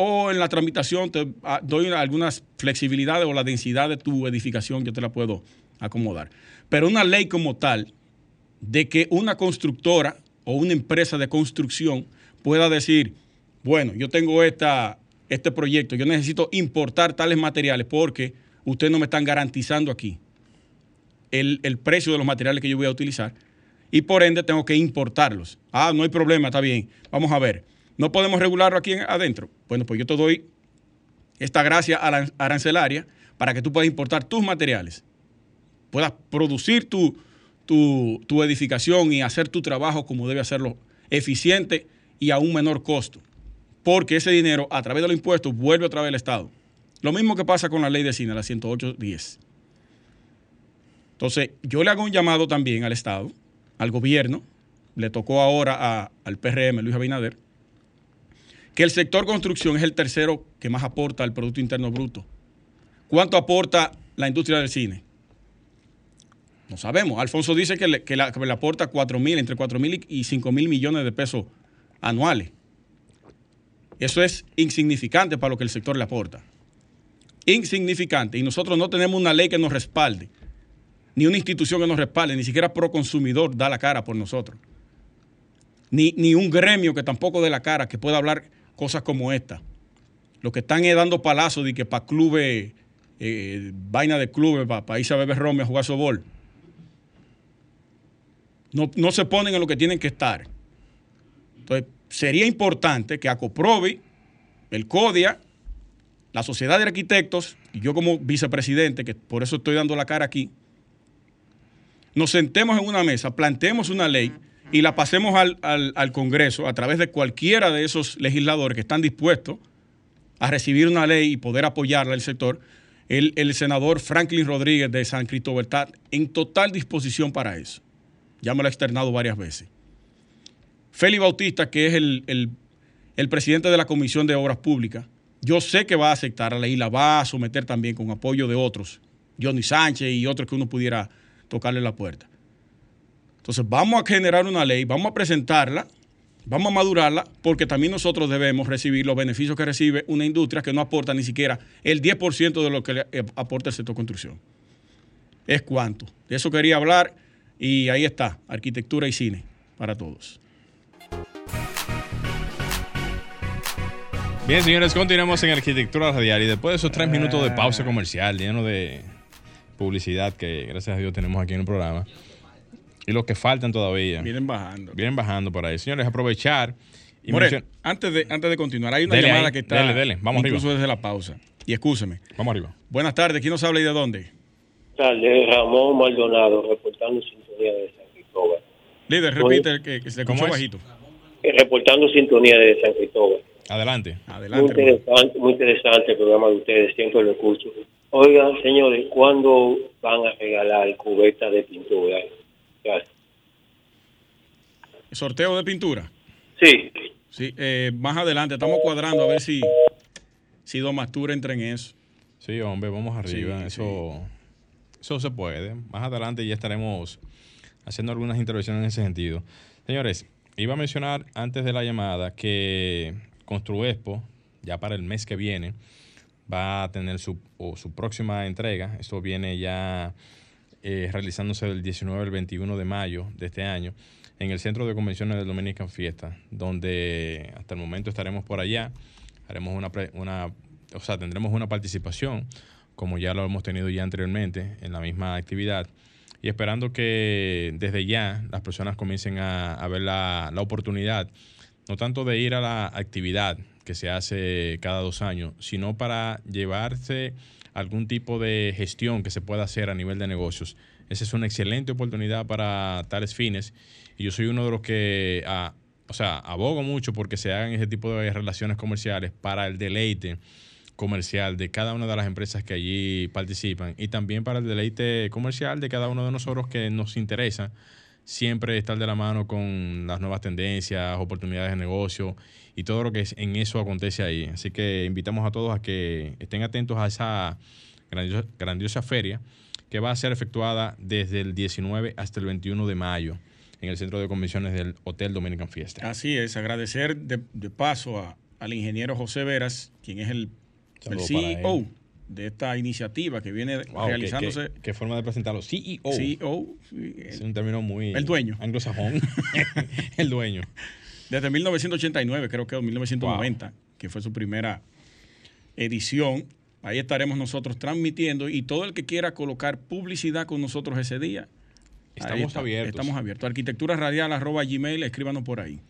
o en la tramitación te doy una, algunas flexibilidades, o la densidad de tu edificación yo te la puedo acomodar. Pero una ley como tal, de que una constructora o una empresa de construcción pueda decir, bueno, yo tengo esta, este proyecto, yo necesito importar tales materiales porque ustedes no me están garantizando aquí El, el precio de los materiales que yo voy a utilizar y por ende tengo que importarlos. Ah, no hay problema, está bien. Vamos a ver, ¿no podemos regularlo aquí en, adentro? Bueno, pues yo te doy esta gracia arancelaria para que tú puedas importar tus materiales, puedas producir tu, tu, tu edificación y hacer tu trabajo como debe hacerlo, eficiente y a un menor costo, porque ese dinero a través de los impuestos vuelve otra vez al Estado. Lo mismo que pasa con la ley de cine, la ciento ocho punto diez. Entonces, yo le hago un llamado también al Estado, al gobierno, le tocó ahora a, al P R M, Luis Abinader, que el sector construcción es el tercero que más aporta al Producto Interno Bruto. ¿Cuánto aporta la industria del cine? No sabemos. Alfonso dice que le, que la, que le aporta cuatro mil, entre cuatro mil y cinco mil millones de pesos anuales. Eso es insignificante para lo que el sector le aporta. Insignificante. Y nosotros no tenemos una ley que nos respalde, ni una institución que nos respalde, ni siquiera ProConsumidor da la cara por nosotros, ni, ni un gremio que tampoco dé la cara, que pueda hablar cosas como esta. Los que están dando palazos de que para clubes, eh, vaina de clubes, para pa irse a beber ron y a jugar softball, no, no se ponen en lo que tienen que estar. Entonces, sería importante que ACOPROVI, el CODIA, la Sociedad de Arquitectos, y yo como vicepresidente, que por eso estoy dando la cara aquí, nos sentemos en una mesa, planteemos una ley y la pasemos al, al, al Congreso a través de cualquiera de esos legisladores que están dispuestos a recibir una ley y poder apoyarla al sector. El, el senador Frank Lloyd Rodríguez de San Cristóbal está en total disposición para eso. Ya me lo ha externado varias veces. Félix Bautista, que es el, el, el presidente de la Comisión de Obras Públicas, yo sé que va a aceptar la ley y la va a someter también con apoyo de otros, Johnny Sánchez y otros que uno pudiera tocarle la puerta. Entonces vamos a generar una ley, vamos a presentarla, vamos a madurarla, porque también nosotros debemos recibir los beneficios que recibe una industria que no aporta ni siquiera el diez por ciento de lo que aporta el sector construcción. ¿Es cuánto? De eso quería hablar y ahí está, arquitectura y cine para todos. Bien, señores, continuamos en Arquitectura Radial y después de esos tres minutos de pausa comercial lleno de publicidad que gracias a Dios tenemos aquí en el programa y los que faltan todavía vienen bajando vienen bajando para ahí, señores. Aprovechar y More, mencion... antes de antes de continuar hay una dele llamada ahí, que está dele, dele. Vamos incluso arriba, desde la pausa, y excúseme, vamos arriba. Buenas tardes, ¿quién nos habla y de dónde? Tardes, Ramón Maldonado, reportando sintonía de San Cristóbal. Líder, repite el que, que se escuchó bajito. Reportando sintonía de San Cristóbal. Adelante, adelante. Muy interesante, muy interesante el programa de ustedes, siempre lo escucho. Oigan, señores, ¿cuándo van a regalar cubeta de pintura? Gracias. ¿Sorteo de pintura? Sí. Sí, eh, más adelante, estamos cuadrando a ver si, si Domastura entra en eso. Sí, hombre, vamos arriba. Sí, eso, sí. Eso se puede. Más adelante ya estaremos haciendo algunas intervenciones en ese sentido. Señores, iba a mencionar antes de la llamada que Construexpo, ya para el mes que viene, va a tener su, o su próxima entrega. Esto viene ya eh, realizándose del diecinueve al veintiuno de mayo de este año en el Centro de Convenciones del Dominican Fiesta, donde hasta el momento estaremos por allá. Haremos una, pre, una o sea, tendremos una participación, como ya lo hemos tenido ya anteriormente, en la misma actividad, y esperando que desde ya las personas comiencen a, a ver la, la oportunidad, no tanto de ir a la actividad que se hace cada dos años, sino para llevarse algún tipo de gestión que se pueda hacer a nivel de negocios. Esa es una excelente oportunidad para tales fines, y yo soy uno de los que a, o sea, abogo mucho porque se hagan ese tipo de relaciones comerciales para el deleite comercial de cada una de las empresas que allí participan, y también para el deleite comercial de cada uno de nosotros, que nos interesa siempre estar de la mano con las nuevas tendencias, oportunidades de negocio y todo lo que en eso acontece ahí. Así que invitamos a todos a que estén atentos a esa grandiosa, grandiosa feria que va a ser efectuada desde el diecinueve hasta el veintiuno de mayo en el Centro de Convenciones del Hotel Dominican Fiesta. Así es, agradecer de, de paso a, al ingeniero José Veras, quien es el, el C E O de esta iniciativa que viene wow, realizándose. Qué forma de presentarlo, C E O. C E O. Es un término muy... El dueño. Anglosajón. El dueño. Desde mil novecientos ochenta y nueve, creo que mil novecientos noventa, wow, que fue su primera edición. Ahí estaremos nosotros transmitiendo, y todo el que quiera colocar publicidad con nosotros ese día, estamos está, abiertos. Estamos abiertos. Arquitectura Radial, arroba gmail, escríbanos por ahí.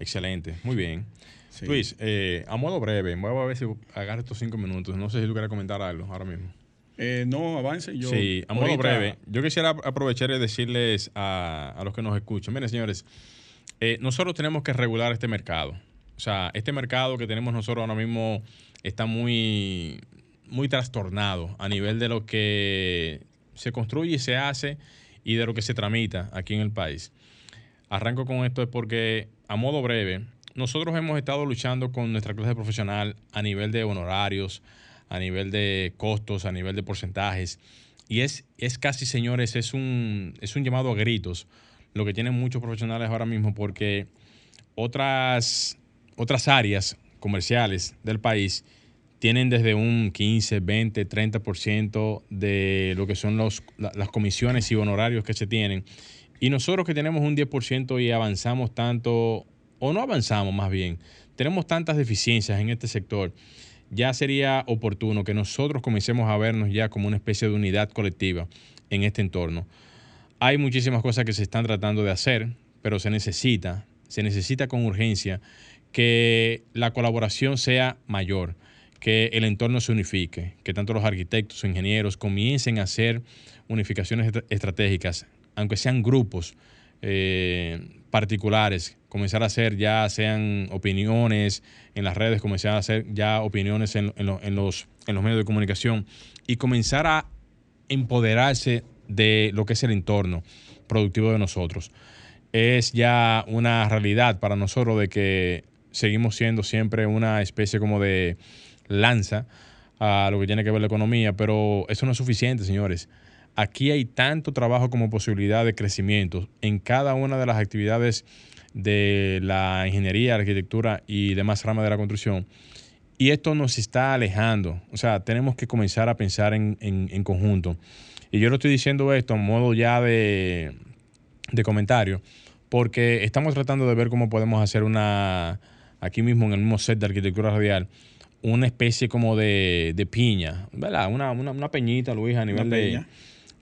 Excelente, muy bien. Sí. Luis, eh, a modo breve, voy a ver si agarro estos cinco minutos. No sé si tú quieres comentar algo ahora mismo. Eh, no, avance. Yo sí, a modo ahorita... breve. Yo quisiera aprovechar y decirles a, a los que nos escuchan. Miren, señores, eh, nosotros tenemos que regular este mercado. O sea, este mercado que tenemos nosotros ahora mismo está muy, muy trastornado a nivel de lo que se construye y se hace y de lo que se tramita aquí en el país. Arranco con esto porque, a modo breve... Nosotros hemos estado luchando con nuestra clase profesional a nivel de honorarios, a nivel de costos, a nivel de porcentajes. Y es, es casi, señores, es un, es un llamado a gritos lo que tienen muchos profesionales ahora mismo, porque otras, otras áreas comerciales del país tienen desde un quince, veinte, treinta por ciento de lo que son los, las comisiones y honorarios que se tienen. Y nosotros que tenemos un diez por ciento y avanzamos tanto... o no avanzamos más bien, tenemos tantas deficiencias en este sector, ya sería oportuno que nosotros comencemos a vernos ya como una especie de unidad colectiva en este entorno. Hay muchísimas cosas que se están tratando de hacer, pero se necesita, se necesita con urgencia que la colaboración sea mayor, que el entorno se unifique, que tanto los arquitectos, ingenieros comiencen a hacer unificaciones estratégicas, aunque sean grupos eh, particulares, comenzar a hacer ya sean opiniones en las redes, comenzar a hacer ya opiniones en, en, lo, en, los, en los medios de comunicación, y comenzar a empoderarse de lo que es el entorno productivo de nosotros. Es ya una realidad para nosotros de que seguimos siendo siempre una especie como de lanza a lo que tiene que ver la economía, pero eso no es suficiente, señores. Aquí hay tanto trabajo como posibilidad de crecimiento en cada una de las actividades de la ingeniería, arquitectura y demás ramas de la construcción. Y esto nos está alejando. O sea, tenemos que comenzar a pensar en, en, en conjunto. Y yo lo estoy diciendo esto a modo ya de, de comentario, porque estamos tratando de ver cómo podemos hacer una, aquí mismo en el mismo set de Arquitectura Radial, una especie como de, de piña, ¿verdad? Una, una, una peñita, Luis, a nivel de... Piña.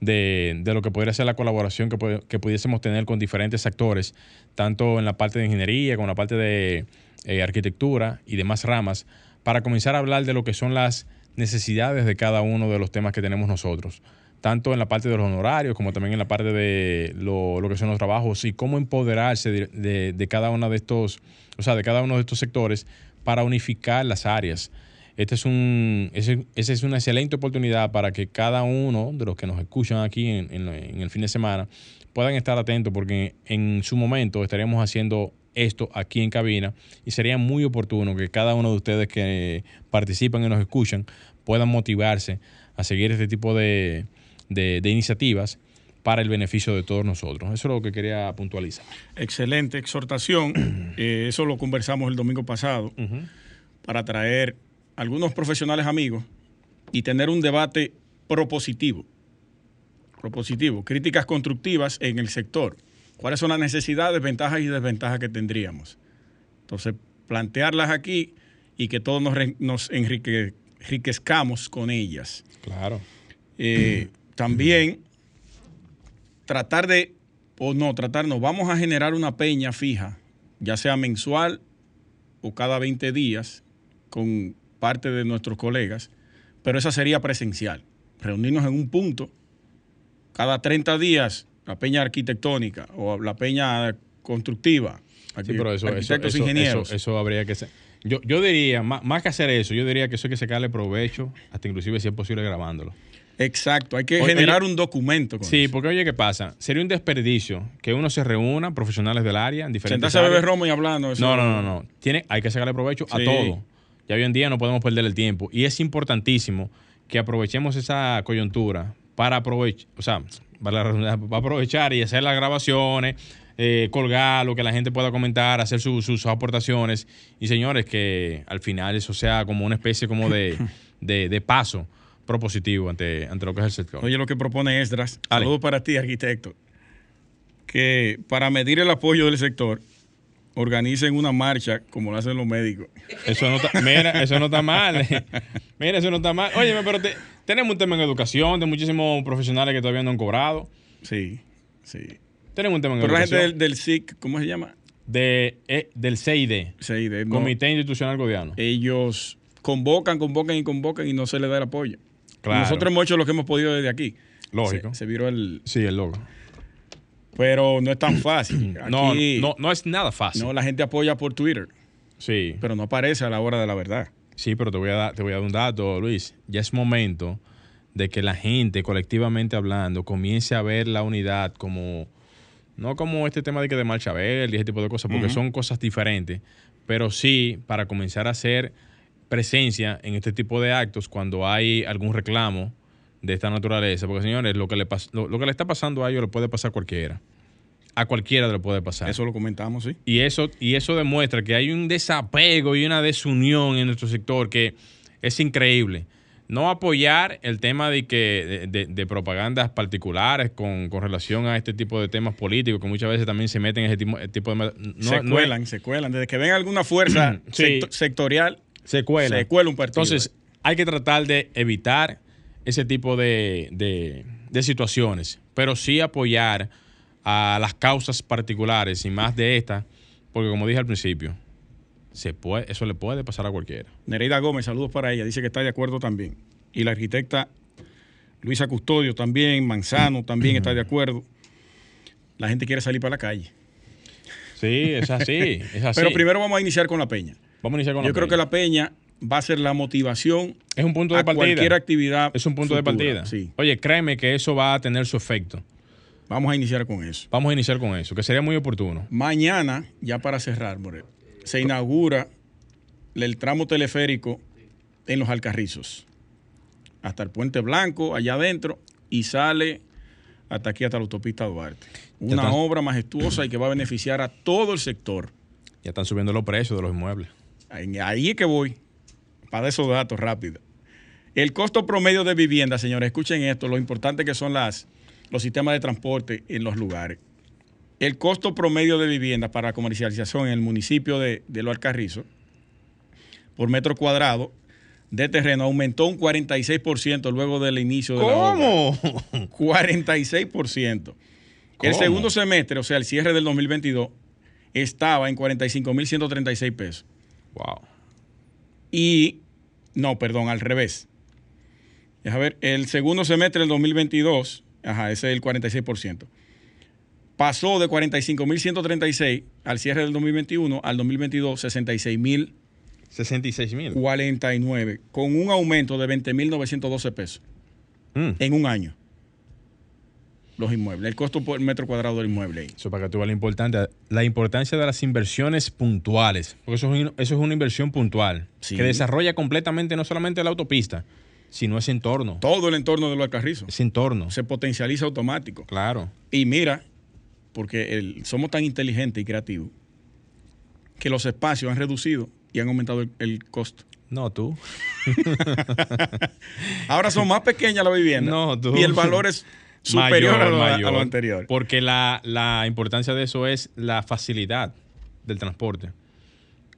De, de lo que podría ser la colaboración que, que pudiésemos tener con diferentes actores, tanto en la parte de ingeniería, con la parte de eh, arquitectura y demás ramas, para comenzar a hablar de lo que son las necesidades de cada uno de los temas que tenemos nosotros, tanto en la parte de los honorarios como también en la parte de lo, lo que son los trabajos, y cómo empoderarse de, de, de cada uno de estos, o sea, de cada uno de estos sectores para unificar las áreas. Esta es, un, esa es una excelente oportunidad para que cada uno de los que nos escuchan aquí en, en, en el fin de semana puedan estar atentos, porque en su momento estaremos haciendo esto aquí en cabina, y sería muy oportuno que cada uno de ustedes que participan y nos escuchan puedan motivarse a seguir este tipo de, de, de iniciativas para el beneficio de todos nosotros. Eso es lo que quería puntualizar. Excelente exhortación. eh, eso lo conversamos el domingo pasado, uh-huh, para traer... algunos profesionales amigos y tener un debate propositivo, propositivo, críticas constructivas en el sector. ¿Cuáles son las necesidades, ventajas y desventajas que tendríamos? Entonces, plantearlas aquí y que todos nos, nos enrique, enriquezcamos con ellas. Claro. Eh, también tratar de, o no, tratar no, vamos a generar una peña fija, ya sea mensual o cada veinte días, con parte de nuestros colegas, pero esa sería presencial. Reunirnos en un punto, cada treinta días, la peña arquitectónica o la peña constructiva. Aquí, sí, pero eso, arquitectos, eso, ingenieros. Eso, eso habría que ser. Yo, yo diría, más, más que hacer eso, yo diría que eso hay que sacarle provecho, hasta inclusive si es posible grabándolo. Exacto, hay que oye, generar oye, un documento. Con sí, eso. Porque oye, ¿qué pasa? Sería un desperdicio que uno se reúna, profesionales del área, en diferentes sentarse áreas. A beber romo y hablando. Eso no, no, no, no. Tiene, hay que sacarle provecho sí. a todo. Ya hoy en día no podemos perder el tiempo. Y es importantísimo que aprovechemos esa coyuntura para aprovechar, o sea, para aprovechar y hacer las grabaciones, eh, colgar lo que la gente pueda comentar, hacer su, sus aportaciones. Y señores, que al final eso sea como una especie como de, de, de paso propositivo ante, ante lo que es el sector. Oye, lo que propone Esdras, saludo para ti, arquitecto, que para medir el apoyo del sector organicen una marcha como lo hacen los médicos. Eso no está, mira, eso no está mal. Mira, eso no está mal. Oye, pero te, tenemos un tema en educación de muchísimos profesionales que todavía no han cobrado. Sí, sí. Tenemos un tema en pero educación. Pero la gente del, del S I C, ¿cómo se llama? De, eh, del C I D. C I D. Comité no. Institucional Godiano. Ellos convocan, convocan y convocan y no se les da el apoyo. Claro. Nosotros hemos hecho lo que hemos podido desde aquí. Lógico. Se, se viró el... Sí, el logo. Pero no es tan fácil. Aquí, no, no, no es nada fácil. No, la gente apoya por Twitter. Sí. Pero no aparece a la hora de la verdad. Sí, pero te voy a dar, te voy a dar un dato, Luis. Ya es momento de que la gente, colectivamente hablando, comience a ver la unidad como... No como este tema de que de marcha verde y ese tipo de cosas, porque uh-huh. son cosas diferentes. Pero sí, para comenzar a hacer presencia en este tipo de actos cuando hay algún reclamo de esta naturaleza, porque señores, lo que le pas lo, lo que le está pasando a ellos le puede pasar a cualquiera. A cualquiera le puede pasar. Eso lo comentamos, sí. Y eso, y eso demuestra que hay un desapego y una desunión en nuestro sector que es increíble. No apoyar el tema de que de, de, de propagandas particulares con, con relación a este tipo de temas políticos que muchas veces también se meten en ese tipo, tipo de... No, se cuelan, no, se cuelan. Desde que ven alguna fuerza sí, secto sectorial, se cuela. se cuela un partido. Entonces, hay que tratar de evitar ese tipo de, de, de situaciones, pero sí apoyar a las causas particulares y más de estas, porque como dije al principio, se puede, eso le puede pasar a cualquiera. Nereida Gómez, saludos para ella, dice que está de acuerdo también. Y la arquitecta Luisa Custodio también, Manzano también está de acuerdo. La gente quiere salir para la calle. Sí, es así, es así. Pero primero vamos a iniciar con la peña. Vamos a iniciar con la peña. Yo creo que la peña va a ser la motivación. Es un punto de partida. Cualquier actividad. Es un punto futura, de partida. Sí. Oye, créeme que eso va a tener su efecto. Vamos a iniciar con eso. Vamos a iniciar con eso, que sería muy oportuno. Mañana, ya para cerrar, Morel, se inaugura el tramo teleférico en Los Alcarrizos. Hasta el Puente Blanco, allá adentro, y sale hasta aquí, hasta la autopista Duarte. Una están... obra majestuosa y que va a beneficiar a todo el sector. Ya están subiendo los precios de los inmuebles. Ahí, ahí es que voy. Para esos datos rápido. El costo promedio de vivienda, señores, escuchen esto, lo importante que son las, los sistemas de transporte en los lugares. El costo promedio de vivienda para la comercialización en el municipio de, de Los Alcarrizos por metro cuadrado de terreno aumentó un cuarenta y seis por ciento luego del inicio de ¿Cómo? la obra. ¿Cómo? cuarenta y seis por ciento. ¿Cómo? El segundo semestre, o sea, el cierre del dos mil veintidós, estaba en cuarenta y cinco mil ciento treinta y seis pesos. Wow. Y, no, perdón, al revés. Deja ver, el segundo semestre del dos mil veintidós, ajá, ese es el cuarenta y seis por ciento. Pasó de cuarenta y cinco mil ciento treinta y seis al cierre del dos mil veintiuno, al dos mil veintidós, sesenta y seis mil. sesenta y seis mil. cuarenta y nueve, con un aumento de veinte mil novecientos doce pesos mm. en un año. Los inmuebles, el costo por metro cuadrado del inmueble. Ahí. Eso para que tú veas lo importante, la importancia de las inversiones puntuales, porque eso es, un, eso es una inversión puntual, sí, que desarrolla completamente no solamente la autopista, sino ese entorno. Todo el entorno de Los Alcarrizos. Ese entorno. Se potencializa automático. Claro. Y mira, porque el, somos tan inteligentes y creativos, que los espacios han reducido y han aumentado el, el costo. No, tú. Ahora son más pequeñas las viviendas. No, tú. Y el valor es superior mayor, a, lo, mayor, a lo anterior. Porque la, la importancia de eso es la facilidad del transporte.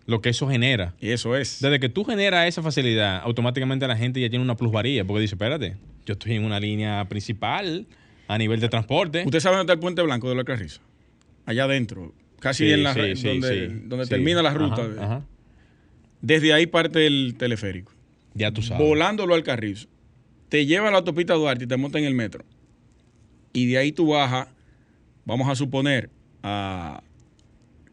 Lo que eso genera. Y eso es. Desde que tú generas esa facilidad, automáticamente la gente ya tiene una plusvalía. Porque dice, espérate, yo estoy en una línea principal a nivel de transporte. ¿Usted sabe dónde está el Puente Blanco de Los Alcarrizos? Allá adentro. Casi sí, en la sí, sí, donde, sí, donde sí. termina la ruta. Ajá, ajá. Desde ahí parte el teleférico. Ya tú sabes. Volándolo al Carrizo. Te lleva a la autopista Duarte y te monta en el metro. Y de ahí tú bajas, vamos a suponer, a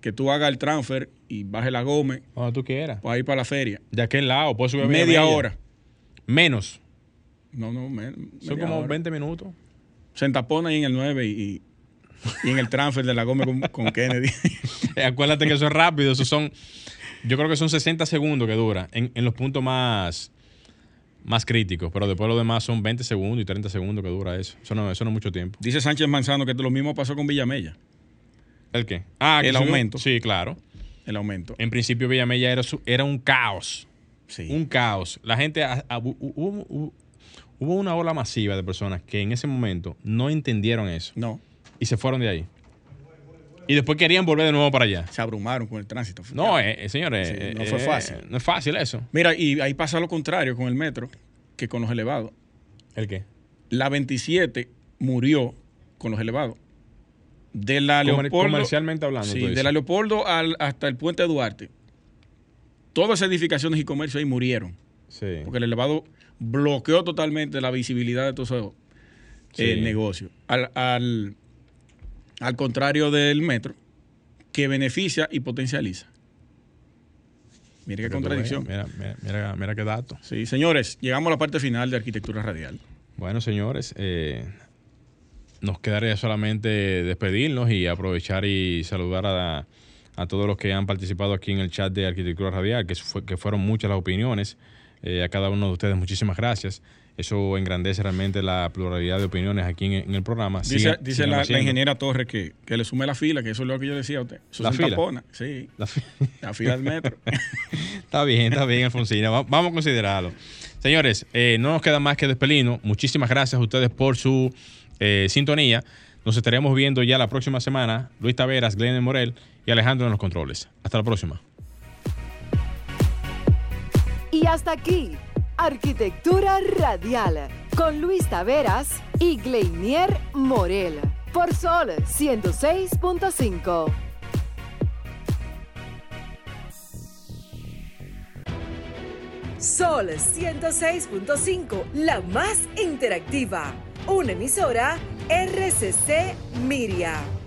que tú hagas el transfer y bajes la Gómez. Cuando tú quieras. Para ir para la feria. De aquel lado, puedes subir a media, media hora. Menos. No, no, menos. Son como hora. veinte minutos. Se entapona ahí en el nueve y... y en el transfer de la Gómez con, con Kennedy. Acuérdate que eso es rápido. Eso son, yo creo que son sesenta segundos que dura en, en los puntos más, más críticos. Pero después lo demás son veinte segundos y treinta segundos que dura eso. Eso no, eso no es mucho tiempo. Dice Sánchez Manzano que lo mismo pasó con Villamella. ¿El qué? Ah, el aumento. Sí, claro. El aumento. En principio Villamella era, su, era un caos. Sí. Un caos. La gente... A, a, u, u, u, hubo una ola masiva de personas que en ese momento no entendieron eso. No. Y se fueron de ahí. Y después querían volver de nuevo para allá. Se abrumaron con el tránsito. No, eh, señores. Sí, eh, no fue fácil. Eh, no es fácil eso. Mira, y ahí pasa lo contrario con el metro que con los elevados. ¿El qué? La veintisiete murió con los elevados. De la Comer Leopoldo... Comercialmente hablando. Sí, de la Leopoldo al, hasta el Puente Duarte. Todas esas edificaciones y comercios ahí murieron. Sí. Porque el elevado bloqueó totalmente la visibilidad de todos esos eh, sí. negocios. Al... al Al contrario del metro, que beneficia y potencializa. Mira qué contradicción. Mira, mira, mira, mira qué dato. Sí, señores, llegamos a la parte final de Arquitectura Radial. Bueno, señores, eh, nos quedaría solamente despedirnos y aprovechar y saludar a, a todos los que han participado aquí en el chat de Arquitectura Radial, que, fue, que fueron muchas las opiniones. Eh, a cada uno de ustedes, muchísimas gracias. Eso engrandece realmente la pluralidad de opiniones aquí en, en el programa. Dice, sigue, dice sigue la, la ingeniera Torres que, que le sume la fila, que eso es lo que yo decía a usted. Eso la fila. Tapona. Sí. La, fi la fila del metro. Está bien, está bien, Alfonsina. Va, vamos a considerarlo. Señores, eh, no nos queda más que despedirnos. Muchísimas gracias a ustedes por su eh, sintonía. Nos estaremos viendo ya la próxima semana. Luis Taveras, Gleinier Morel y Alejandro en los controles. Hasta la próxima. Y hasta aquí. Arquitectura Radial con Luis Taveras y Gleinier Morel por Sol ciento seis punto cinco. Sol ciento seis punto cinco, la más interactiva. Una emisora R C C Miria.